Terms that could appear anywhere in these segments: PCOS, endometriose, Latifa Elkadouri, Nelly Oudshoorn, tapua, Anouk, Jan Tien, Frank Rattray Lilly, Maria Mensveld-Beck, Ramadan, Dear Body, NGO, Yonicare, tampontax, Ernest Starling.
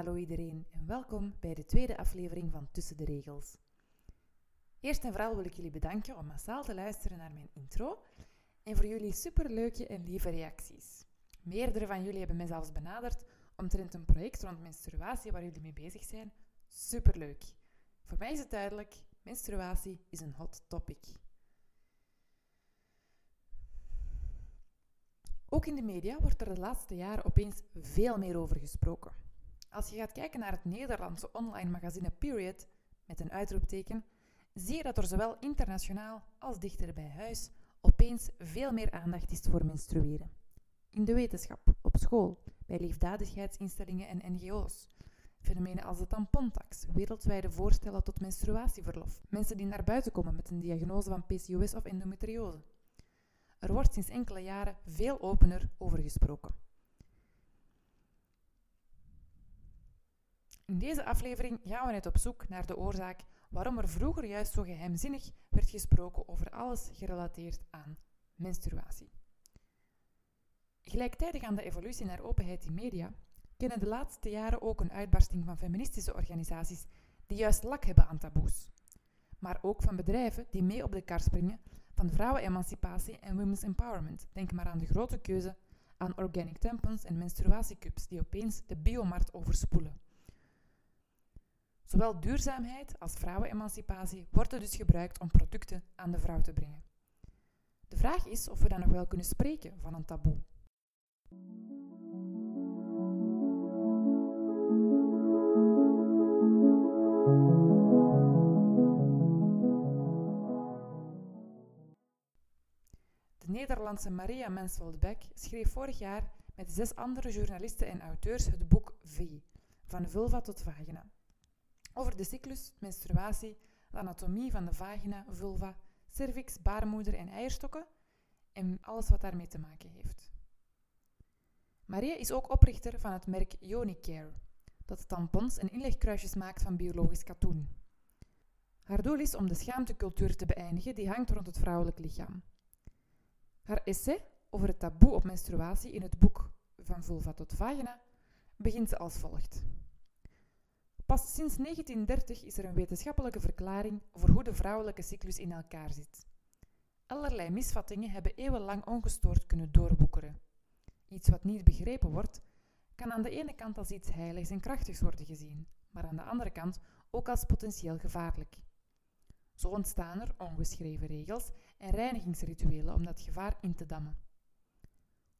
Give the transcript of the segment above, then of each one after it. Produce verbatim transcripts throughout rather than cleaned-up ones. hallo iedereen en welkom bij de tweede aflevering van Tussen de Regels. Eerst en vooral wil ik jullie bedanken om massaal te luisteren naar mijn intro en voor jullie superleuke en lieve reacties. Meerdere van jullie hebben mij zelfs benaderd omtrent een project rond menstruatie waar jullie mee bezig zijn. Superleuk! Voor mij is het duidelijk, menstruatie is een hot topic. Ook in de media wordt er de laatste jaren opeens veel meer over gesproken. Als je gaat kijken naar het Nederlandse online magazine Period, met een uitroepteken, zie je dat er zowel internationaal als dichter bij huis opeens veel meer aandacht is voor menstrueren. In de wetenschap, op school, bij liefdadigheidsinstellingen en N G O's. Fenomenen als de tampontax, wereldwijde voorstellen tot menstruatieverlof. Mensen die naar buiten komen met een diagnose van P C O S of endometriose. Er wordt sinds enkele jaren veel opener over gesproken. In deze aflevering gaan we net op zoek naar de oorzaak waarom er vroeger juist zo geheimzinnig werd gesproken over alles gerelateerd aan menstruatie. Gelijktijdig aan de evolutie naar openheid in media, kennen de laatste jaren ook een uitbarsting van feministische organisaties die juist lak hebben aan taboes. Maar ook van bedrijven die mee op de kar springen van vrouwenemancipatie en women's empowerment. Denk maar aan de grote keuze aan organic tampons en menstruatiecups die opeens de biomarkt overspoelen. Zowel duurzaamheid als vrouwenemancipatie worden dus gebruikt om producten aan de vrouw te brengen. De vraag is of we dan nog wel kunnen spreken van een taboe. De Nederlandse Maria Mensveld-Beck schreef vorig jaar met zes andere journalisten en auteurs het boek V, van vulva tot vagina. Over de cyclus, menstruatie, de anatomie van de vagina, vulva, cervix, baarmoeder en eierstokken en alles wat daarmee te maken heeft. Maria is ook oprichter van het merk Yonicare, dat tampons en inlegkruisjes maakt van biologisch katoen. Haar doel is om de schaamtecultuur te beëindigen die hangt rond het vrouwelijk lichaam. Haar essay over het taboe op menstruatie in het boek Van vulva tot vagina begint ze als volgt. Pas sinds negentien dertig is er een wetenschappelijke verklaring voor hoe de vrouwelijke cyclus in elkaar zit. Allerlei misvattingen hebben eeuwenlang ongestoord kunnen doorwoekeren. Iets wat niet begrepen wordt, kan aan de ene kant als iets heiligs en krachtigs worden gezien, maar aan de andere kant ook als potentieel gevaarlijk. Zo ontstaan er ongeschreven regels en reinigingsrituelen om dat gevaar in te dammen.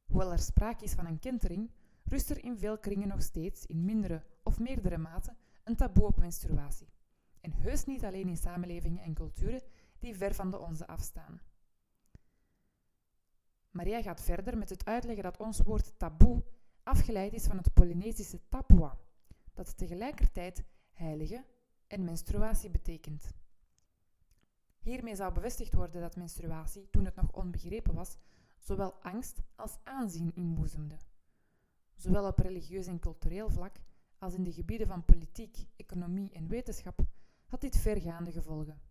Hoewel er sprake is van een kentering, rust er in veel kringen nog steeds, in mindere of meerdere mate, een taboe op menstruatie. En heus niet alleen in samenlevingen en culturen die ver van de onze afstaan. Maria gaat verder met het uitleggen dat ons woord taboe afgeleid is van het Polynesische tapua, dat tegelijkertijd heilige en menstruatie betekent. Hiermee zou bevestigd worden dat menstruatie, toen het nog onbegrepen was, zowel angst als aanzien inboezemde. Zowel op religieus en cultureel vlak, als in de gebieden van politiek, economie en wetenschap, had dit vergaande gevolgen.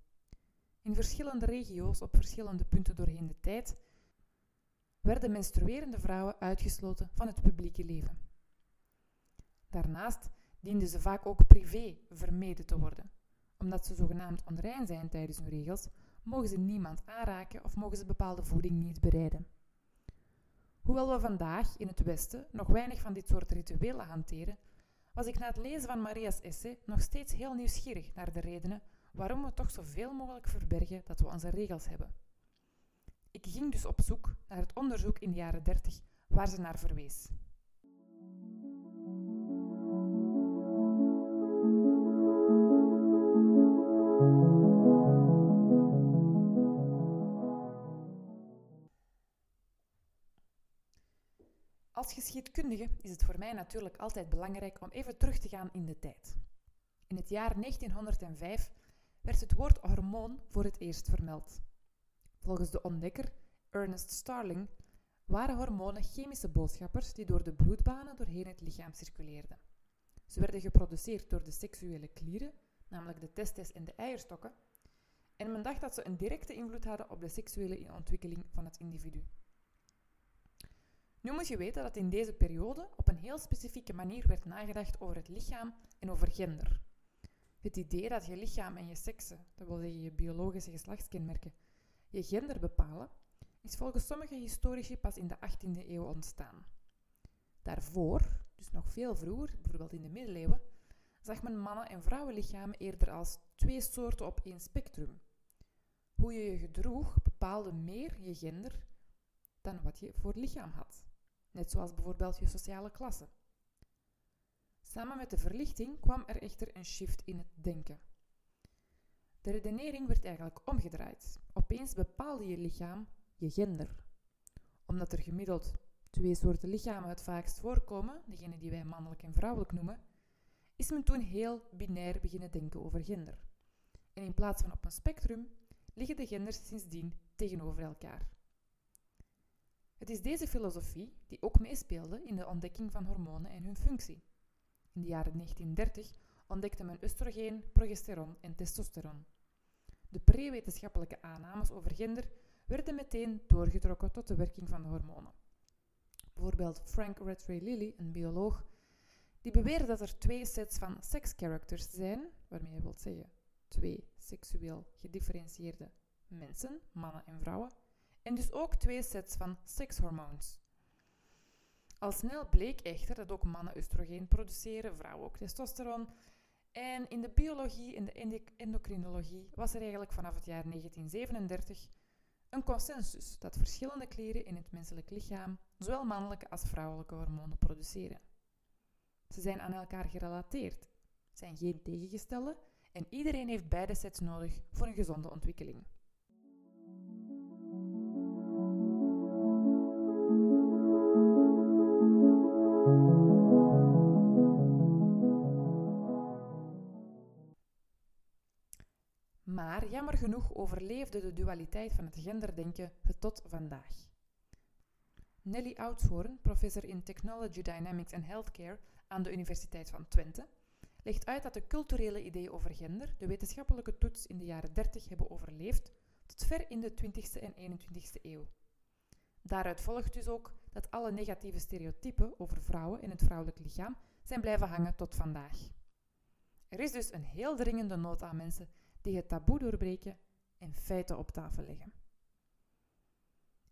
In verschillende regio's, op verschillende punten doorheen de tijd, werden menstruerende vrouwen uitgesloten van het publieke leven. Daarnaast dienden ze vaak ook privé vermeden te worden. Omdat ze zogenaamd onrein zijn tijdens hun regels, mogen ze niemand aanraken of mogen ze bepaalde voeding niet bereiden. Hoewel we vandaag in het Westen nog weinig van dit soort rituelen hanteren, was ik na het lezen van Maria's essay nog steeds heel nieuwsgierig naar de redenen waarom we toch zoveel mogelijk verbergen dat we onze regels hebben. Ik ging dus op zoek naar het onderzoek in de jaren dertig waar ze naar verwees. Als geschiedkundige is het voor mij natuurlijk altijd belangrijk om even terug te gaan in de tijd. In het jaar negentienhonderdvijf werd het woord hormoon voor het eerst vermeld. Volgens de ontdekker Ernest Starling waren hormonen chemische boodschappers die door de bloedbanen doorheen het lichaam circuleerden. Ze werden geproduceerd door de seksuele klieren, namelijk de testes en de eierstokken, en men dacht dat ze een directe invloed hadden op de seksuele ontwikkeling van het individu. Nu moet je weten dat in deze periode op een heel specifieke manier werd nagedacht over het lichaam en over gender. Het idee dat je lichaam en je seksen, dat wil zeggen je biologische geslachtskenmerken, je gender bepalen, is volgens sommige historici pas in de achttiende eeuw ontstaan. Daarvoor, dus nog veel vroeger, bijvoorbeeld in de middeleeuwen, zag men mannen- en vrouwenlichamen eerder als twee soorten op één spectrum. Hoe je je gedroeg bepaalde meer je gender dan wat je voor lichaam had. Net zoals bijvoorbeeld je sociale klasse. Samen met de verlichting kwam er echter een shift in het denken. De redenering werd eigenlijk omgedraaid. Opeens bepaalde je lichaam je gender. Omdat er gemiddeld twee soorten lichamen het vaakst voorkomen, degene die wij mannelijk en vrouwelijk noemen, is men toen heel binair beginnen denken over gender. En in plaats van op een spectrum, liggen de genders sindsdien tegenover elkaar. Het is deze filosofie die ook meespeelde in de ontdekking van hormonen en hun functie. In de jaren negentien dertig ontdekte men oestrogeen, progesteron en testosteron. De pre-wetenschappelijke aannames over gender werden meteen doorgetrokken tot de werking van de hormonen. Bijvoorbeeld Frank Rattray Lilly, een bioloog, die beweerde dat er twee sets van sekscharacters zijn, waarmee je wilt zeggen twee seksueel gedifferentieerde mensen, mannen en vrouwen, en dus ook twee sets van sekshormoons. Al snel bleek echter dat ook mannen oestrogeen produceren, vrouwen ook testosteron. En in de biologie en de endocrinologie was er eigenlijk vanaf het jaar negentien zevenendertig een consensus dat verschillende kleren in het menselijk lichaam zowel mannelijke als vrouwelijke hormonen produceren. Ze zijn aan elkaar gerelateerd, zijn geen tegengestelden en iedereen heeft beide sets nodig voor een gezonde ontwikkeling. Maar jammer genoeg overleefde de dualiteit van het genderdenken het tot vandaag. Nelly Oudshoorn, professor in Technology Dynamics and Healthcare aan de Universiteit van Twente, legt uit dat de culturele ideeën over gender de wetenschappelijke toets in de jaren dertig hebben overleefd tot ver in de twintigste en eenentwintigste eeuw. Daaruit volgt dus ook dat alle negatieve stereotypen over vrouwen en het vrouwelijk lichaam zijn blijven hangen tot vandaag. Er is dus een heel dringende nood aan mensen die het taboe doorbreken en feiten op tafel leggen.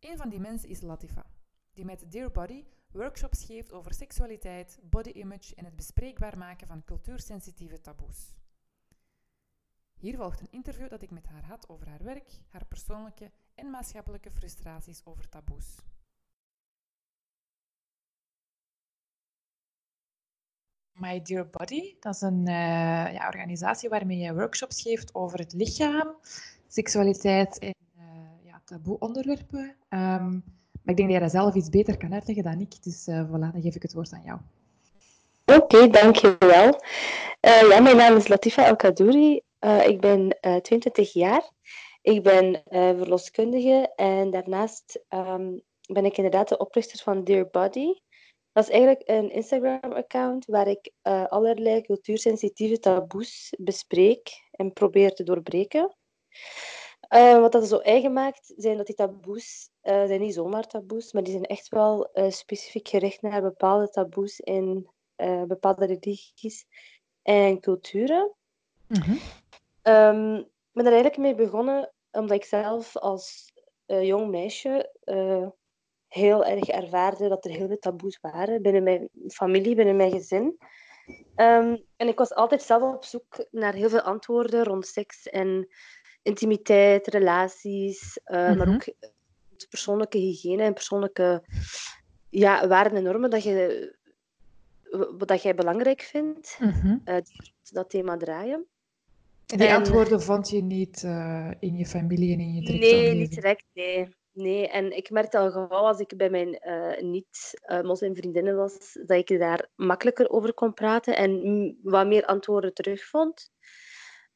Een van die mensen is Latifa, die met Dear Body workshops geeft over seksualiteit, body image en het bespreekbaar maken van cultuursensitieve taboes. Hier volgt een interview dat ik met haar had over haar werk, haar persoonlijke en maatschappelijke frustraties over taboes. My Dear Body, dat is een uh, ja, organisatie waarmee je workshops geeft over het lichaam, seksualiteit en uh, ja, taboe-onderwerpen. Um, maar ik denk dat jij zelf iets beter kan uitleggen dan ik, dus uh, voilà, dan geef ik het woord aan jou. Oké, okay, dankjewel. Uh, ja, mijn naam is Latifa Elkadouri. Uh, ik ben uh, tweeëntwintig jaar. Ik ben uh, verloskundige en daarnaast um, ben ik inderdaad de oprichter van Dear Body. Dat is eigenlijk een Instagram-account waar ik uh, allerlei cultuursensitieve taboes bespreek en probeer te doorbreken. Uh, wat dat zo eigen maakt, zijn dat die taboes, uh, zijn niet zomaar taboes, maar die zijn echt wel uh, specifiek gericht naar bepaalde taboes in uh, bepaalde religies en culturen. Mm-hmm. Um, ik ben er eigenlijk mee begonnen omdat ik zelf als uh, jong meisje uh, heel erg ervaarde dat er heel veel taboes waren binnen mijn familie, binnen mijn gezin. Um, en ik was altijd zelf op zoek naar heel veel antwoorden rond seks en intimiteit, relaties, uh, mm-hmm. maar ook persoonlijke hygiëne en persoonlijke ja, waarden en normen dat je, dat jij belangrijk vindt, mm-hmm. uh, die rond dat thema draaien. En die en, antwoorden vond je niet uh, in je familie en in je directe omgeving? Nee, niet direct, nee. Nee, en ik merkte al gauw als ik bij mijn uh, niet-moslimvriendinnen uh, was, dat ik daar makkelijker over kon praten en m- wat meer antwoorden terugvond.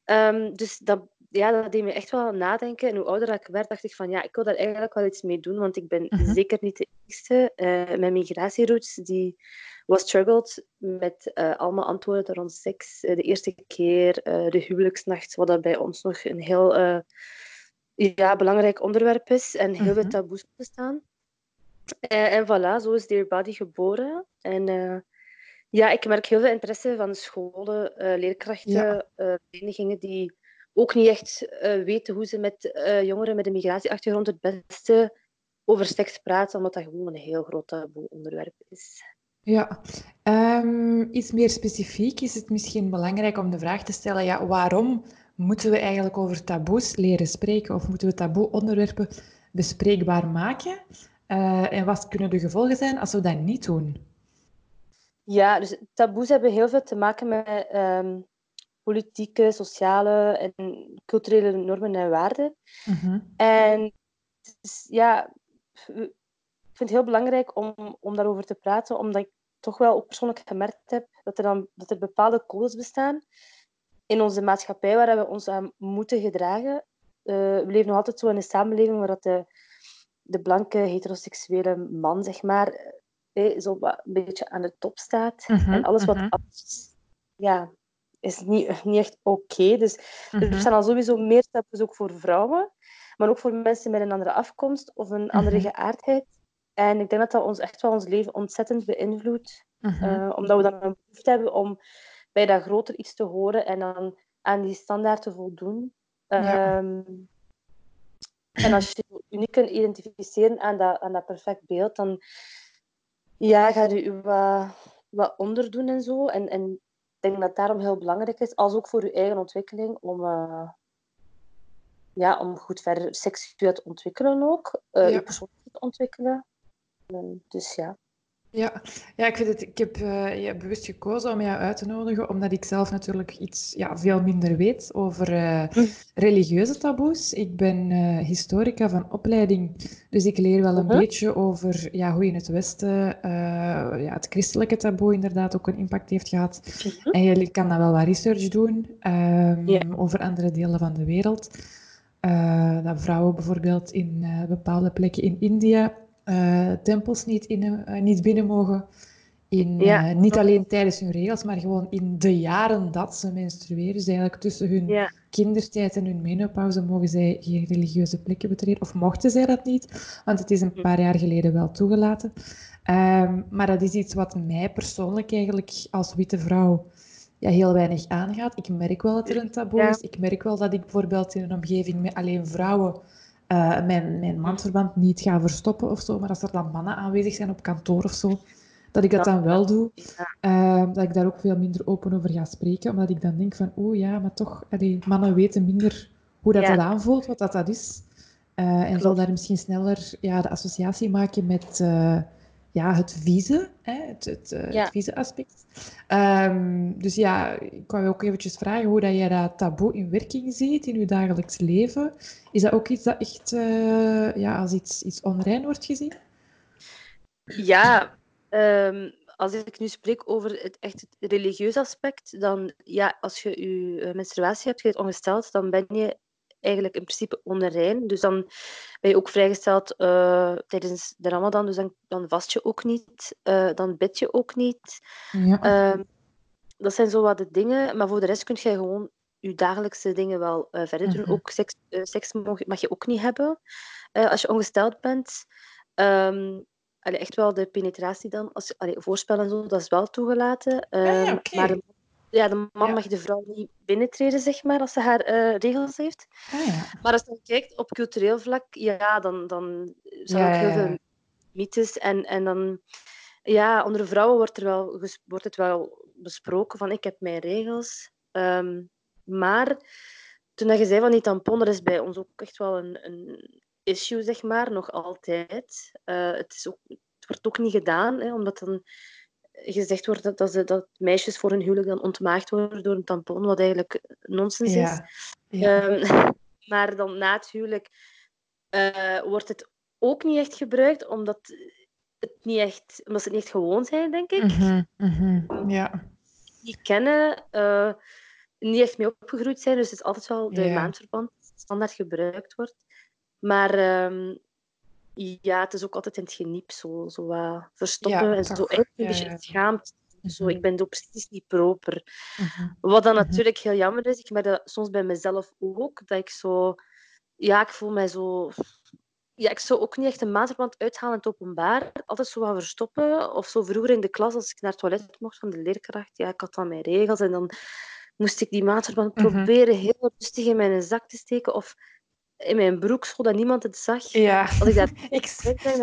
Um, dus dat, ja, dat deed me echt wel aan nadenken. En hoe ouder ik werd, dacht ik van ja, ik wil daar eigenlijk wel iets mee doen, want ik ben uh-huh. zeker niet de enigste. Uh, mijn migratieroutes, die was struggled met uh, allemaal antwoorden rond seks. Uh, de eerste keer, uh, de huwelijksnacht, wat dat bij ons nog een heel... Uh, ja, belangrijk onderwerp is en heel veel taboes bestaan. Eh, en voilà, zo is Dear Body geboren. En eh, ja, ik merk heel veel interesse van scholen, eh, Ja, leerkrachten, eh, verenigingen die ook niet echt eh, weten hoe ze met eh, jongeren met een migratieachtergrond het beste over seks praten, omdat dat gewoon een heel groot taboe onderwerp is. ja. Ehm, iets meer specifiek is het misschien belangrijk om de vraag te stellen, ja, waarom moeten we eigenlijk over taboes leren spreken of moeten we taboe-onderwerpen bespreekbaar maken? Eh, en wat kunnen de gevolgen zijn als we dat niet doen? Ja, dus taboes hebben heel veel te maken met ehm, politieke, sociale en culturele normen en waarden. Mhm. En het is- ja, we- ik vind het heel belangrijk om, om daarover te praten, omdat ik toch wel ook persoonlijk gemerkt heb dat er, dan, dat er bepaalde codes bestaan in onze maatschappij waar we ons aan moeten gedragen. Eh, we leven nog altijd zo in een samenleving waar dat de, de blanke heteroseksuele man, zeg maar, eh, zo wat een beetje aan de top staat. En Mhm, alles wat mhm, anders is, ja, is niet, niet echt oké. Dus er mhm, bestaan al sowieso meer taboes ook voor vrouwen, maar ook voor mensen met een andere afkomst of een andere mhm, geaardheid. En ik denk dat dat ons echt wel ons leven ontzettend beïnvloedt, mhm. eh, omdat we dan een behoefte hebben om bij dat groter iets te horen en dan aan die standaard te voldoen. Ja. Ehm, en als je je uniek kunt identificeren aan dat, aan dat perfect beeld, dan ja, ga je je wat, wat onderdoen en zo. En, en ik denk dat daarom heel belangrijk is, als ook voor je eigen ontwikkeling, om... eh, ja, om goed verder seksueel te ontwikkelen ook. eh, je Ja. persoonlijkheid te ontwikkelen. En dus ja. Ja, ja, ik vind het, ik heb eh, ja, bewust gekozen om jou uit te nodigen, omdat ik zelf natuurlijk iets ja, veel minder weet over eh, Mhm. religieuze taboes. Ik ben eh, historica van opleiding, dus ik leer wel een Mhm. beetje over ja, hoe in het Westen eh, ja, het christelijke taboe inderdaad ook een impact heeft gehad. Mhm. En je kan dan wel wat research doen Ja. ehm, over andere delen van de wereld. Eh, dat vrouwen bijvoorbeeld in eh, bepaalde plekken in India eh, tempels niet, in, eh, niet binnen mogen. In, Ja, eh, niet klopt. alleen tijdens hun regels, maar gewoon in de jaren dat ze menstrueren. Dus eigenlijk tussen hun Ja. kindertijd en hun menopauze mogen zij geen religieuze plekken betreden. Of mochten zij dat niet, want het is een Mhm. paar jaar geleden wel toegelaten. Ehm, maar dat is iets wat mij persoonlijk eigenlijk als witte vrouw ja, heel weinig aangaat. Ik merk wel dat er een taboe Ja. is. Ik merk wel dat ik bijvoorbeeld in een omgeving met alleen vrouwen eh, mijn, mijn mansverband niet ga verstoppen of zo. Maar als er dan mannen aanwezig zijn op kantoor of zo, dat ik dat dan wel doe. Ja. Eh, dat ik daar ook veel minder open over ga spreken. Omdat ik dan denk van, oeh ja, maar toch, allee, mannen weten minder hoe dat, dat Ja, aanvoelt, wat dat, dat is. Eh, en zal klopt. daar misschien sneller ja, de associatie maken met eh, ja, het vieze, hè, het, het, eh, het Ja. vieze aspect. Ehm, dus ja, ik wou je ook eventjes vragen hoe dat jij dat taboe in werking ziet in je dagelijks leven. Is dat ook iets dat echt eh, ja, als iets, iets onrein wordt gezien? Ja, ehm, als ik nu spreek over het echt het religieus aspect, dan ja, als je je eh, menstruatie hebt, je bent ongesteld, dan ben je eigenlijk in principe onrein. Dus dan ben je ook vrijgesteld eh, tijdens de Ramadan, dus dan, dan vast je ook niet, eh, dan bid je ook niet. Ja. Ehm, dat zijn zo wat de dingen. Maar voor de rest kun je gewoon je dagelijkse dingen wel eh, verder doen. Mhm. Ook seks, eh, seks mag, mag je ook niet hebben eh, als je ongesteld bent. Ehm, allee, echt wel de penetratie dan. Als, allee, voorspel en zo, dat is wel toegelaten. Ah ja, Ehm, oké. maar de, ja, de man mag Ja. de vrouw niet binnentreden, zeg maar, als ze haar eh, regels heeft. Ah ja. Maar als je dan kijkt op cultureel vlak, ja, dan, dan zijn Ja, ook ja, heel veel ja. mythes. En, en dan, ja, onder vrouwen wordt, er wel, ges- wordt het wel besproken van ik heb mijn regels. Ehm, maar toen dat je zei van die tampon, dat is bij ons ook echt wel een, een issue, zeg maar, nog altijd. Eh, het, is ook, het wordt ook niet gedaan, hè, omdat dan gezegd wordt dat, dat, ze, dat meisjes voor hun huwelijk dan ontmaagd worden door een tampon, wat eigenlijk nonsens is. Ja, ja. Ehm, maar dan na het huwelijk eh, wordt het ook niet echt gebruikt, omdat, het niet echt, omdat ze het niet echt gewoon zijn, denk ik. Mhm, mhm. Ja, Niet kennen, eh, niet echt mee opgegroeid zijn. Dus het is altijd wel de ja. maandverband dat standaard gebruikt wordt. Maar ehm, ja, het is ook altijd in het geniep zo, zo wat verstoppen Ja, en zo toch. eigenlijk een Ja, beetje ja. geschaamd. Zo, ik Mhm, ben zo precies niet proper. mhm, Wat dan mhm. natuurlijk heel jammer is, ik merk dat soms bij mezelf ook, dat ik zo, ja, ik voel mij zo ja, ik zou ook niet echt een maandverband uithalen in het openbaar. Altijd zo wat verstoppen. Of zo vroeger in de klas, als ik naar het toilet mocht van de leerkracht. Ja, ik had dan mijn regels. En dan moest ik die maandverband mm-hmm. proberen heel rustig in mijn zak te steken. Of in mijn broek, zodat niemand het zag. Ja, als ik, daar... ik,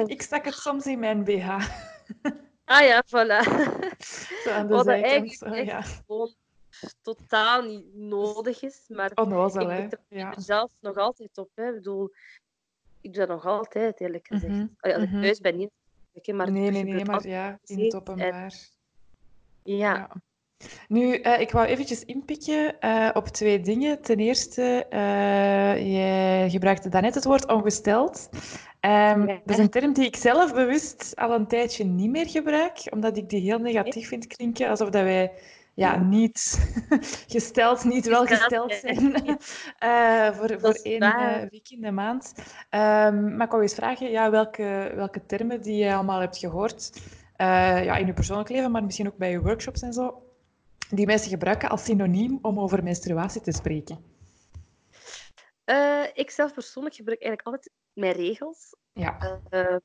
ik stak het soms in mijn B H. Ah ja, voilà. Zo aan de wat eigenlijk zo, echt ja. gewoon totaal niet nodig is. Maar onnozel, ik betrek ja. er zelf nog altijd op. Hè. Ik bedoel, ik doe dat nog altijd, eerlijk gezegd. Mm-hmm. Als ik mm-hmm. thuis ben, niet. Maar nee, nee, nee, maar ja, in het openbaar. En... Ja. ja. Nu, uh, ik wou eventjes inpikken uh, op twee dingen. Ten eerste, uh, jij gebruikte daarnet het woord ongesteld. Um, ja. Dat is een term die ik zelf bewust al een tijdje niet meer gebruik, omdat ik die heel negatief vind klinken, alsof dat wij ja, niet gesteld, niet wel gesteld zijn uh, voor, voor één uh, week in de maand. Um, maar ik wou eens vragen, ja, welke, welke termen die je allemaal hebt gehoord, uh, ja, in je persoonlijk leven, maar misschien ook bij je workshops en zo, die mensen gebruiken als synoniem om over menstruatie te spreken? Uh, ik zelf persoonlijk gebruik eigenlijk altijd mijn regels. Ja. Uh,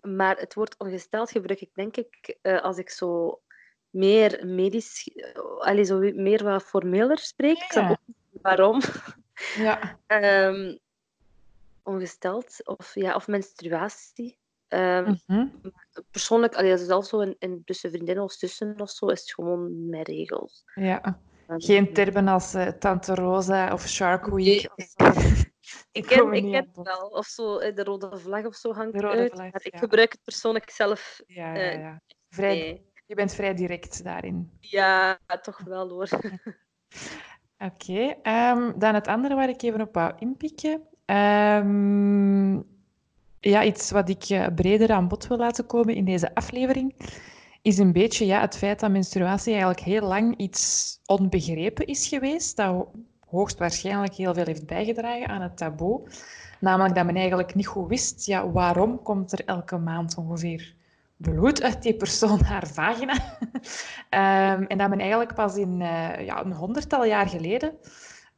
maar het woord ongesteld gebruik ik denk ik uh, als ik zo meer medisch, uh, allez, zo meer wat formeler spreek. Ja. Ik snap ook niet waarom. Ja. um, ongesteld of, ja, of menstruatie. Um, mm-hmm. Persoonlijk, allee, zelfs zo in, in tussen vriendinnen of zussen of zo, is het gewoon mijn regels. Ja. Geen termen als uh, Tante Rosa of Shark Week. Nee. Of zo. ik ken, ik ken het wel. Of zo, de rode vlag of zo hangt uit. Vlag, maar ik ja. gebruik het persoonlijk zelf. Ja, ja, ja. Uh, vrij, nee. Je bent vrij direct daarin. Ja, toch wel hoor. Oké. Okay, um, dan het andere waar ik even op wou inpikken. Um, ja, iets wat ik uh, breder aan bod wil laten komen in deze aflevering... is een beetje ja, het feit dat menstruatie eigenlijk heel lang iets onbegrepen is geweest, dat hoogstwaarschijnlijk heel veel heeft bijgedragen aan het taboe. Namelijk dat men eigenlijk niet goed wist, ja, waarom komt er elke maand ongeveer bloed uit die persoon haar vagina? um, en dat men eigenlijk pas in uh, ja, een honderdtal jaar geleden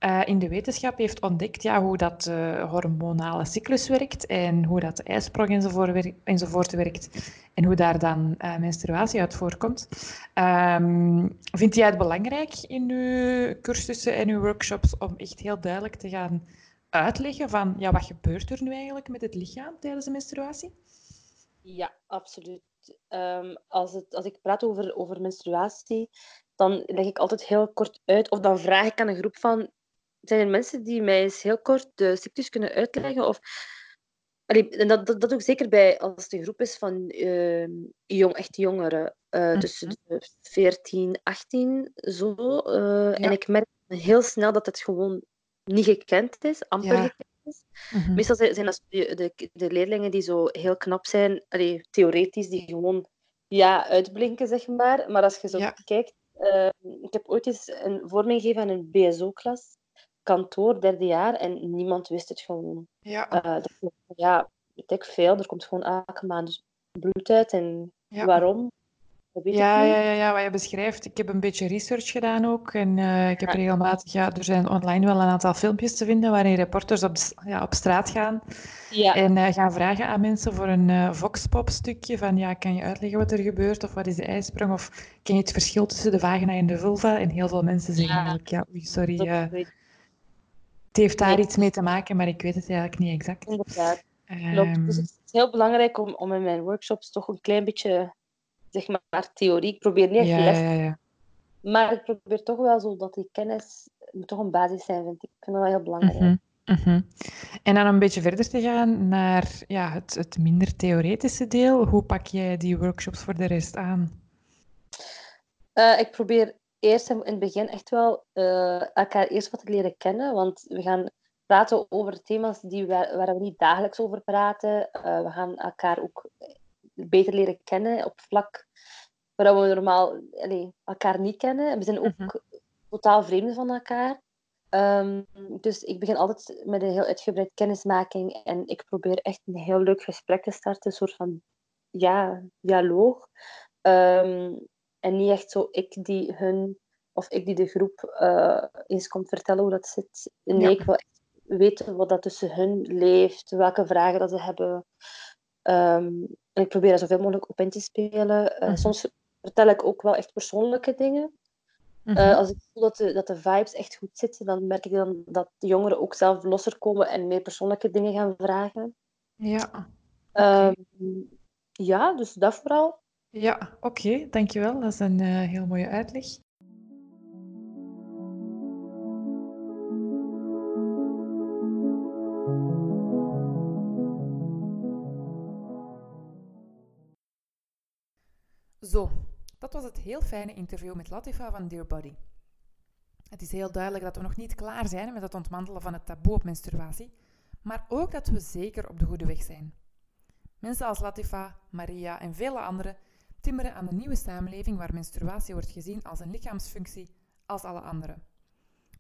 uh, in de wetenschap heeft ontdekt ja, hoe dat uh, hormonale cyclus werkt en hoe dat de ijsprong enzovoort, wer- enzovoort werkt. En hoe daar dan uh, menstruatie uit voorkomt. Um, vindt jij het belangrijk in uw cursussen en uw workshops om echt heel duidelijk te gaan uitleggen van ja, wat gebeurt er nu eigenlijk met het lichaam tijdens de menstruatie? Ja, absoluut. Um, als, het, als ik praat over, over menstruatie, dan leg ik altijd heel kort uit, of dan vraag ik aan een groep van, zijn er mensen die mij eens heel kort de cyclus kunnen uitleggen? Of... Allee, en dat, dat, dat ook zeker bij als het een groep is van uh, jong, echt jongeren, uh, mm-hmm. tussen de veertien, achttien, zo. Uh, ja. En ik merk heel snel dat het gewoon niet gekend is, amper ja. gekend is. Mm-hmm. Meestal zijn dat de, de, de leerlingen die zo heel knap zijn, allee, theoretisch, die gewoon ja, uitblinken, zeg maar. Maar als je zo ja. kijkt, uh, ik heb ooit eens een vorming gegeven aan een B S O-klas. Kantoor, derde jaar, en niemand wist het gewoon. Ja. Uh, dat, ja, weet ik veel. Er komt gewoon elke maand bloed uit. En ja. waarom? Dat weet ja, ik niet. Ja, ja, ja, wat je beschrijft. Ik heb een beetje research gedaan ook. En uh, ik heb ja. regelmatig... Ja, er zijn online wel een aantal filmpjes te vinden waarin reporters op, ja, op straat gaan. Ja. En uh, gaan vragen aan mensen voor een uh, voxpop-stukje. Van, ja, kan je uitleggen wat er gebeurt? Of wat is de ijsprong? Of ken je het verschil tussen de vagina en de vulva? En heel veel mensen zeggen ja. eigenlijk... Ja, oei, sorry... Uh, Het heeft daar nee. iets mee te maken, maar ik weet het eigenlijk niet exact. Inderdaad. Um... Dus het is heel belangrijk om, om in mijn workshops toch een klein beetje, zeg maar, theorie. Ik probeer niet echt ja, les. Ja, ja. Maar ik probeer toch wel zo dat die kennis toch een basis zijn, vind ik. Ik vind dat wel heel belangrijk. Mm-hmm. Mm-hmm. En dan een beetje verder te gaan naar ja, het, het minder theoretische deel. Hoe pak jij die workshops voor de rest aan? Uh, ik probeer... Eerst in het begin echt wel uh, elkaar eerst wat te leren kennen. Want we gaan praten over thema's die we, waar we niet dagelijks over praten. Uh, we gaan elkaar ook beter leren kennen op vlak waar we normaal allez, elkaar niet kennen. We zijn ook mm-hmm. totaal vreemden van elkaar. Um, dus ik begin altijd met een heel uitgebreid kennismaking. En ik probeer echt een heel leuk gesprek te starten. Een soort van ja, dialoog. Um, En niet echt zo ik die hun, of ik die de groep uh, eens komt vertellen hoe dat zit. Nee, ja. ik wil echt weten wat dat tussen hun leeft, welke vragen dat ze hebben. Um, en ik probeer daar zoveel mogelijk op in te spelen. Uh, mm-hmm. Soms vertel ik ook wel echt persoonlijke dingen. Mm-hmm. Uh, als ik voel dat de, dat de vibes echt goed zitten, dan merk ik dan dat de jongeren ook zelf losser komen en meer persoonlijke dingen gaan vragen. Ja. Okay. Um, ja, dus dat vooral. Ja, oké, okay, dankjewel. Dat is een uh, heel mooie uitleg. Zo, dat was het heel fijne interview met Latifa van Dear Body. Het is heel duidelijk dat we nog niet klaar zijn met het ontmantelen van het taboe op menstruatie, maar ook dat we zeker op de goede weg zijn. Mensen als Latifa, Maria en vele anderen timmeren aan een nieuwe samenleving waar menstruatie wordt gezien als een lichaamsfunctie als alle anderen.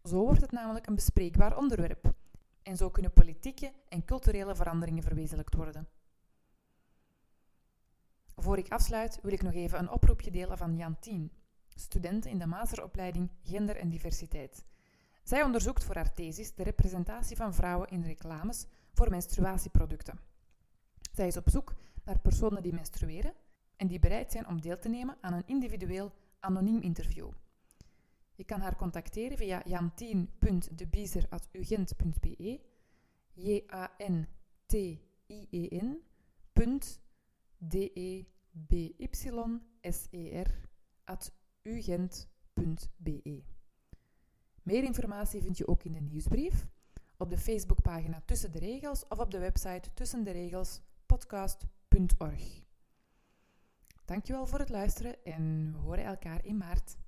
Zo wordt het namelijk een bespreekbaar onderwerp en zo kunnen politieke en culturele veranderingen verwezenlijkt worden. Voor ik afsluit wil ik nog even een oproepje delen van Jan Tien, student in de masteropleiding Gender en Diversiteit. Zij onderzoekt voor haar thesis de representatie van vrouwen in reclames voor menstruatieproducten. Zij is op zoek naar personen die menstrueren en die bereid zijn om deel te nemen aan een individueel anoniem interview. Je kan haar contacteren via jantien punt debiezer apenstaartje urgent punt be j-a-n-t-i-e-n punt d-e-b-y-s-e-r apenstaartje urgent punt be. Meer informatie vind je ook in de nieuwsbrief, op de Facebookpagina Tussen de Regels of op de website tussen de regels podcast punt org. Dankjewel voor het luisteren en we horen elkaar in maart.